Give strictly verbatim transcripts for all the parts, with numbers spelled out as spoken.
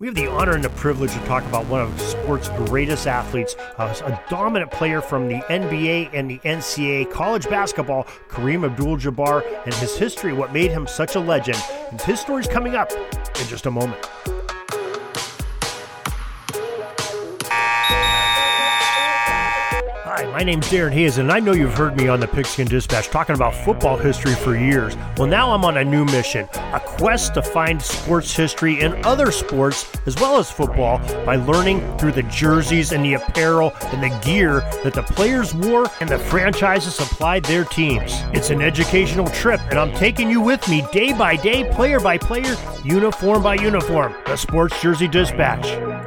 We have the honor and the privilege to talk about one of sports' greatest athletes, uh, a dominant player from the N B A and the N C A A, college basketball, Kareem Abdul-Jabbar, and his history, what made him such a legend. And his story's coming up in just a moment. My name's Darren Hayes, and I know you've heard me on the Pigskin Dispatch talking about football history for years. Well, now I'm on a new mission, a quest to find sports history in other sports as well as football by learning through the jerseys and the apparel and the gear that the players wore and the franchises supplied their teams. It's an educational trip, and I'm taking you with me day by day, player by player, uniform by uniform. The Sports Jersey Dispatch.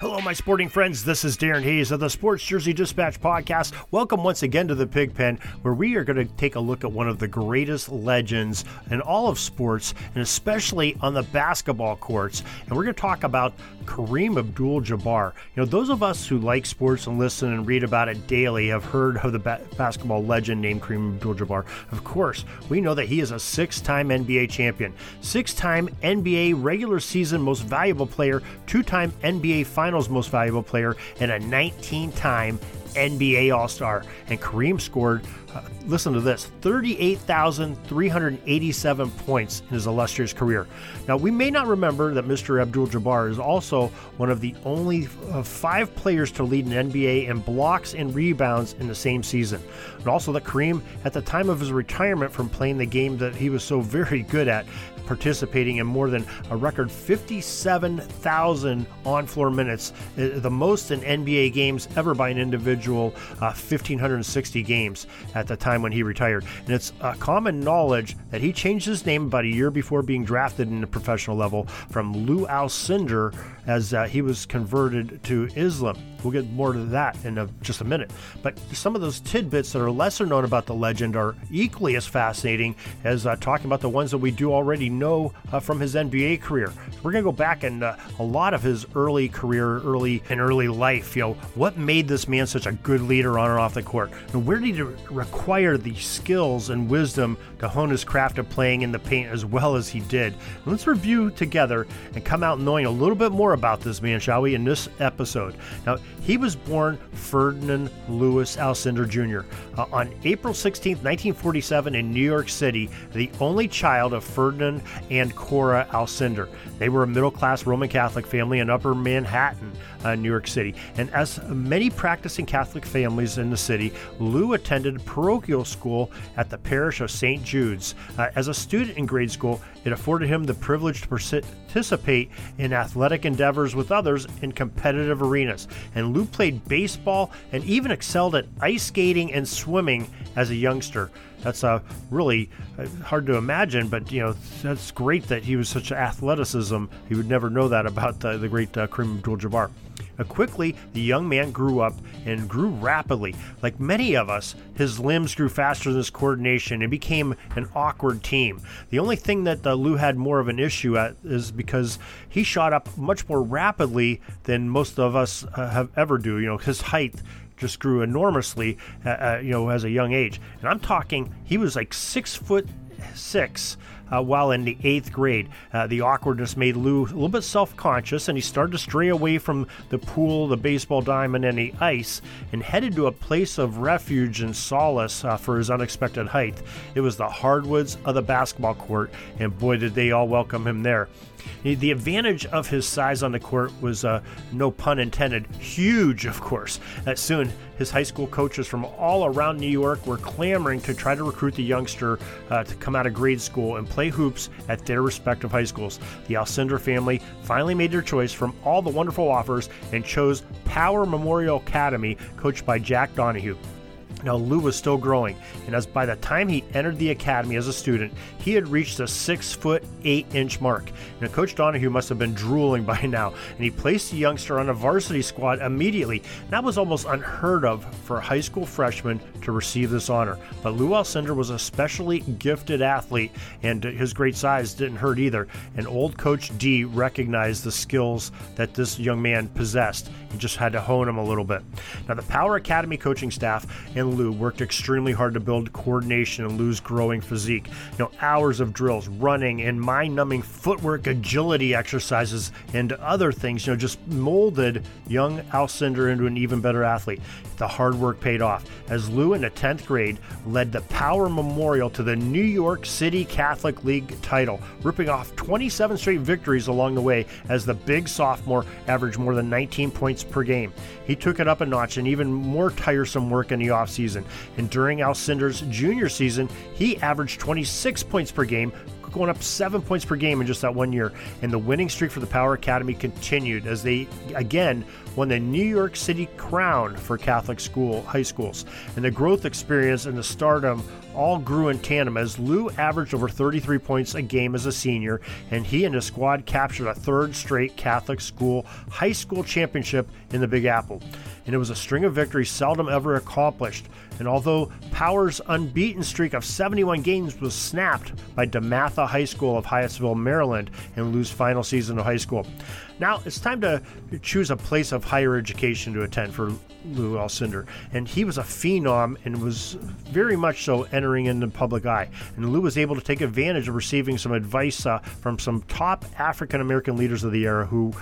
Hello, my sporting friends. This is Darren Hayes of the Sports Jersey Dispatch podcast. Welcome once again to the Pig Pen, where we are going to take a look at one of the greatest legends in all of sports, and especially on the basketball courts. And we're going to talk about Kareem Abdul-Jabbar. You know, those of us who like sports and listen and read about it daily have heard of the ba- basketball legend named Kareem Abdul-Jabbar. Of course, we know that he is a six-time N B A champion, six-time N B A regular season most valuable player, two-time N B A finals most valuable player, and a nineteen-time N B A All-Star. And Kareem scored, uh, listen to this, thirty-eight thousand three hundred eighty-seven points in his illustrious career. Now, we may not remember that Mister Abdul-Jabbar is also one of the only uh, five players to lead an N B A in blocks and rebounds in the same season. And also that Kareem, at the time of his retirement from playing the game that he was so very good at, participating in more than a record fifty-seven thousand on-floor minutes, the most in N B A games ever by an individual, uh, one thousand five hundred sixty games at the time when he retired. And it's uh, common knowledge that he changed his name about a year before being drafted in the professional level from Lou Alcindor, as uh, he was converted to Islam. We'll get more to that in a, just a minute. But some of those tidbits that are lesser known about the legend are equally as fascinating as uh, talking about the ones that we do already know uh, from his N B A career. So we're going to go back and uh, a lot of his early career, early and early life. You know, what made this man such a good leader on and off the court? And where did he require the skills and wisdom to hone his craft of playing in the paint as well as he did? And let's review together and come out knowing a little bit more about this man, shall we, in this episode. Now, he was born Ferdinand Lewis Alcindor Junior Uh, on April sixteenth, nineteen forty-seven in New York City, the only child of Ferdinand and Cora Alcindor. They were a middle-class Roman Catholic family in Upper Manhattan, uh, New York City. And as many practicing Catholic families in the city, Lou attended parochial school at the parish of Saint Jude's. Uh, as a student in grade school, it afforded him the privilege to participate in athletic endeavors with others in competitive arenas. And Lou played baseball and even excelled at ice skating and swimming as a youngster. That's uh, really hard to imagine, but you know, that's great that he was such athleticism. You would never know that about uh, the great uh, Kareem Abdul-Jabbar. Now, quickly, the young man grew up and grew rapidly. Like many of us, his limbs grew faster than his coordination and became an awkward team. The only thing that uh, Lou had more of an issue at is because he shot up much more rapidly than most of us uh, have ever do. You know, his height just grew enormously, uh, uh, you know, as a young age. And I'm talking, he was like six foot six. Uh, while in the eighth grade. Uh, the awkwardness made Lou a little bit self-conscious, and he started to stray away from the pool, the baseball diamond, and the ice, and headed to a place of refuge and solace uh, for his unexpected height. It was the hardwoods of the basketball court, and boy, did they all welcome him there. The advantage of his size on the court was, uh, no pun intended, huge, of course. Uh, soon, his high school coaches from all around New York were clamoring to try to recruit the youngster uh, to come out of grade school and play play hoops at their respective high schools. The Alcindor family finally made their choice from all the wonderful offers and chose Power Memorial Academy, coached by Jack Donahue. Now, Lou was still growing, and as by the time he entered the academy as a student, he had reached the six foot eight inch mark. Now, Coach Donahue must have been drooling by now, and he placed the youngster on a varsity squad immediately. That was almost unheard of for a high school freshman to receive this honor. But Lou Alcindor was a specially gifted athlete, and his great size didn't hurt either. And old Coach D recognized the skills that this young man possessed and just had to hone him a little bit. Now, the Power Academy coaching staff and Lou worked extremely hard to build coordination in Lou's growing physique. You know, hours of drills, running, and mind-numbing footwork agility exercises and other things, you know, just molded young Alcindor into an even better athlete. The hard work paid off as Lou in the tenth grade led the Power Memorial to the New York City Catholic League title, ripping off twenty-seven straight victories along the way as the big sophomore averaged more than nineteen points per game. He took it up a notch and even more tiresome work in the offseason. Season. And during Alcindor's junior season, he averaged twenty-six points per game, going up seven points per game in just that one year. And the winning streak for the Power Academy continued as they again won the New York City crown for Catholic school high schools. And the growth experience and the stardom all grew in tandem as Lou averaged over thirty-three points a game as a senior, and he and his squad captured a third straight Catholic school high school championship in the Big Apple. And it was a string of victories seldom ever accomplished. And although Power's unbeaten streak of seventy-one games was snapped by DeMatha High School of Hyattsville, Maryland, in Lou's final season of high school. Now it's time to choose a place of higher education to attend for Lou Alcindor. And he was a phenom and was very much so entering in the public eye. And Lou was able to take advantage of receiving some advice uh, from some top African-American leaders of the era who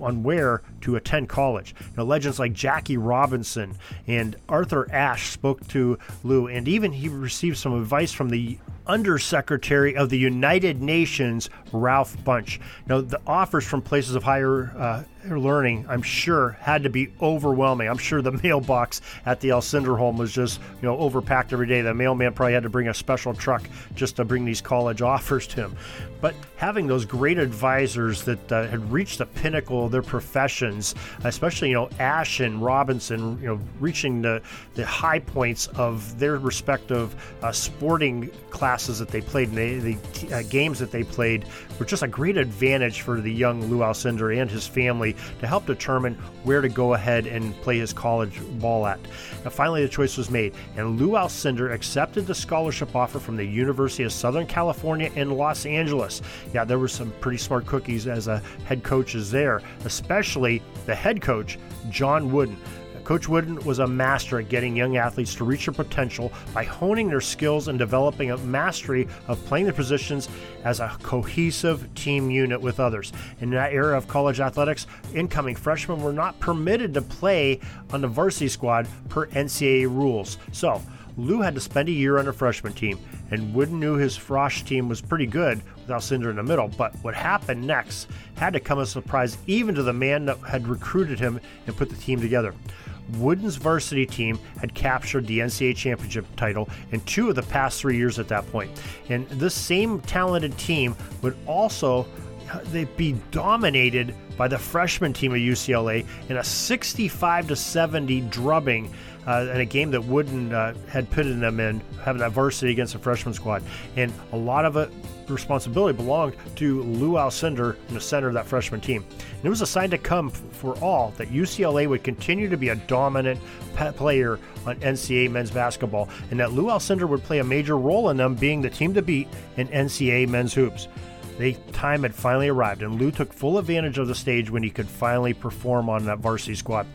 on where to attend college. Now, legends like Jackie Robinson and Arthur Ashe spoke to Lou, and even he received some advice from the Undersecretary of the United Nations, Ralph Bunche. Now, the offers from places of higher uh, learning, I'm sure, had to be overwhelming. I'm sure the mailbox at the Alcindor home was just, you know, overpacked every day. The mailman probably had to bring a special truck just to bring these college offers to him. But having those great advisors that uh, had reached the pinnacle of their professions, especially, you know, Ashe and Robinson, you know, reaching the, the high points of their respective uh, sporting classes that they played and they, the uh, games that they played, were just a great advantage for the young Lou Alcindor and his family to help determine where to go ahead and play his college ball at. Now, finally, the choice was made, and Lou Alcindor accepted the scholarship offer from the University of Southern California in Los Angeles. Yeah, there were some pretty smart cookies as a head coaches there, especially the head coach, John Wooden. Coach Wooden was a master at getting young athletes to reach their potential by honing their skills and developing a mastery of playing their positions as a cohesive team unit with others. In that era of college athletics, incoming freshmen were not permitted to play on the varsity squad per N C double A rules. So, Lou had to spend a year on a freshman team, and Wooden knew his frosh team was pretty good with Alcindor in the middle, but what happened next had to come as a surprise even to the man that had recruited him and put the team together. Wooden's varsity team had captured the N C double A championship title in two of the past three years at that point. And this same talented team would also they'd be dominated by the freshman team of U C L A in a sixty-five to seventy drubbing uh, in a game that Wooden uh, had pitted them in, having that varsity against the freshman squad. And a lot of it, responsibility belonged to Lou Alcindor in the center of that freshman team. And it was a sign to come for all that U C L A would continue to be a dominant player on N C double A men's basketball, and that Lou Alcindor would play a major role in them being the team to beat in N C double A men's hoops. The time had finally arrived, and Lou took full advantage of the stage when he could finally perform on that varsity squad.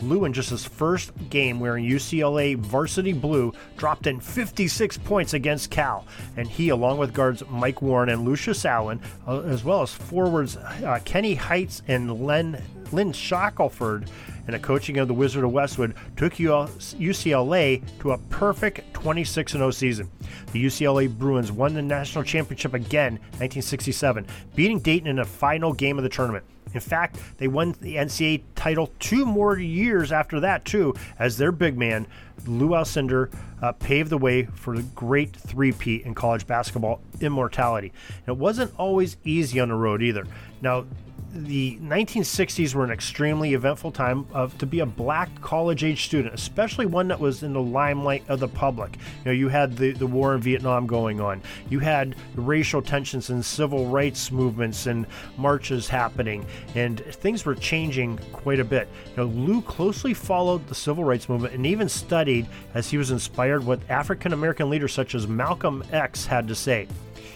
Lou, in just his first game wearing U C L A varsity blue, dropped in fifty-six points against Cal, and he, along with guards Mike Warren and Lucius Allen, as well as forwards uh, Kenny Heights and Len Lynn Shackelford, and the coaching of the Wizard of Westwood took U C L A to a perfect twenty-six and oh season. The U C L A Bruins won the national championship again in nineteen sixty-seven, beating Dayton in the final game of the tournament. In fact, they won the N C A A title two more years after that, too, as their big man, Lou Alcindor, uh, paved the way for the great three-peat in college basketball immortality. And it wasn't always easy on the road either. Now, the nineteen sixties were an extremely eventful time of to be a black college-age student, especially one that was in the limelight of the public. You know, you had the, the war in Vietnam going on. You had racial tensions and civil rights movements and marches happening, and things were changing quite a bit. Now, Lou closely followed the civil rights movement and even studied as he was inspired what African-American leaders such as Malcolm X had to say.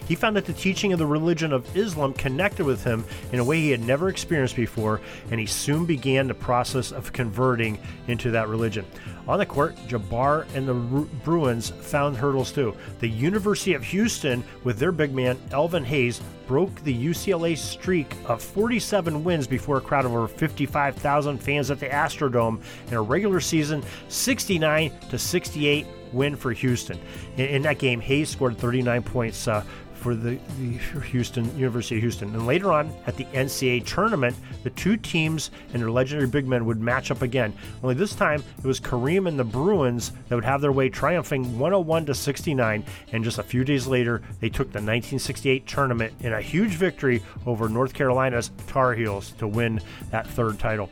He found that the teaching of the religion of Islam connected with him in a way he had never experienced before, and he soon began the process of converting into that religion. On the court, Jabbar and the Bruins found hurdles too. The University of Houston, with their big man, Elvin Hayes, broke the U C L A streak of forty-seven wins before a crowd of over fifty-five thousand fans at the Astrodome in a regular season sixty-nine to sixty-eight win for Houston. In, in that game, Hayes scored thirty-nine points uh, for the, the Houston University of Houston. And later on, at the N C A A tournament, the two teams and their legendary big men would match up again. Only this time, it was Kareem and the Bruins that would have their way, triumphing one oh one to sixty-nine. And just a few days later, they took the nineteen sixty-eight tournament in a huge victory over North Carolina's Tar Heels to win that third title.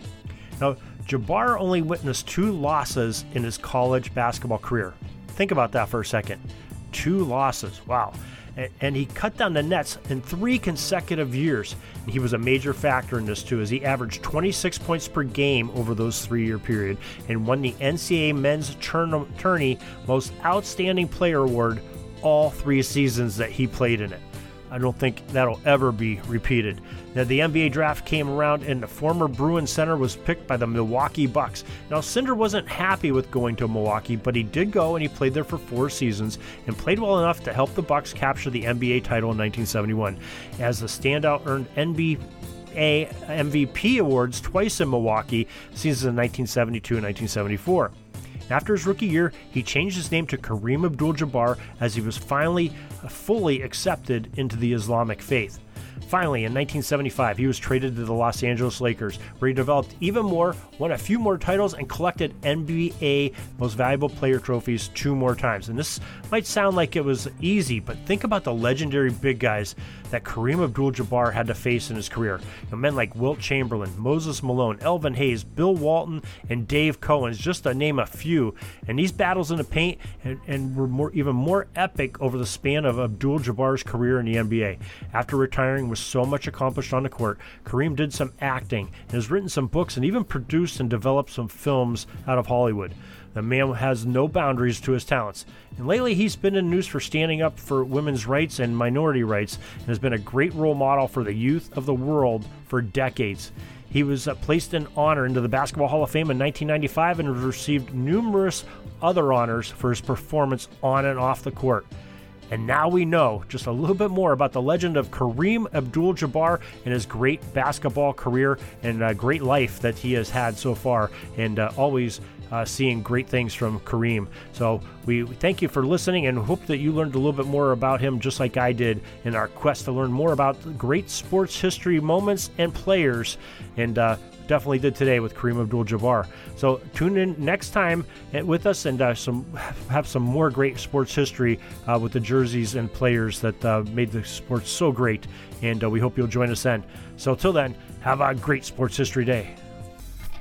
Now, Jabbar only witnessed two losses in his college basketball career. Think about that for a second. Two losses. Wow. And he cut down the nets in three consecutive years. And he was a major factor in this, too, as he averaged twenty-six points per game over those three-year period and won the N C A A Men's Tourney Most Outstanding Player Award all three seasons that he played in it. I don't think that'll ever be repeated. Now, the N B A draft came around, and the former Bruins center was picked by the Milwaukee Bucks. Now, Cinder wasn't happy with going to Milwaukee, but he did go, and he played there for four seasons and played well enough to help the Bucks capture the N B A title in nineteen seventy-one. As the standout earned N B A M V P awards twice in Milwaukee, seasons in nineteen seventy-two and nineteen seventy-four. After his rookie year, he changed his name to Kareem Abdul-Jabbar as he was finally fully accepted into the Islamic faith. Finally, in nineteen seventy-five, he was traded to the Los Angeles Lakers, where he developed even more, won a few more titles, and collected N B A Most Valuable Player trophies two more times. And this might sound like it was easy, but think about the legendary big guys that Kareem Abdul-Jabbar had to face in his career. You know, men like Wilt Chamberlain, Moses Malone, Elvin Hayes, Bill Walton, and Dave Cowens, just to name a few. And these battles in the paint and, and were more, even more epic over the span of Abdul-Jabbar's career in the N B A. After retiring with so much accomplished on the court, Kareem did some acting and has written some books and even produced and developed some films out of Hollywood. The man has no boundaries to his talents. And lately, he's been in the news for standing up for women's rights and minority rights and has been a great role model for the youth of the world for decades. He was placed in honor into the Basketball Hall of Fame in nineteen ninety-five and has received numerous other honors for his performance on and off the court. And now we know just a little bit more about the legend of Kareem Abdul-Jabbar and his great basketball career and uh, great life that he has had so far, and uh, always uh, seeing great things from Kareem. So we thank you for listening and hope that you learned a little bit more about him, just like I did in our quest to learn more about the great sports history moments and players, and uh, definitely did today with Kareem Abdul-Jabbar. So tune in next time with us and uh, some have some more great sports history uh, with the jerseys and players that uh, made the sport so great. And uh, we hope you'll join us then. So till then, have a great sports history day.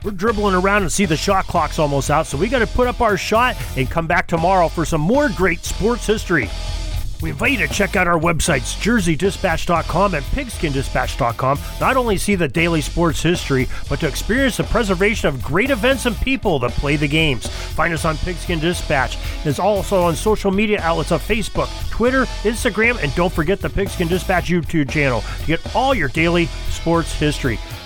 We're dribbling around and see the shot clock's almost out, so we got to put up our shot and come back tomorrow for some more great sports history. We invite you to check out our websites, jersey dispatch dot com and pigskin dispatch dot com, not only see the daily sports history, but to experience the preservation of great events and people that play the games. Find us on Pigskin Dispatch. It's also on social media outlets of Facebook, Twitter, Instagram, and don't forget the Pigskin Dispatch YouTube channel to get all your daily sports history.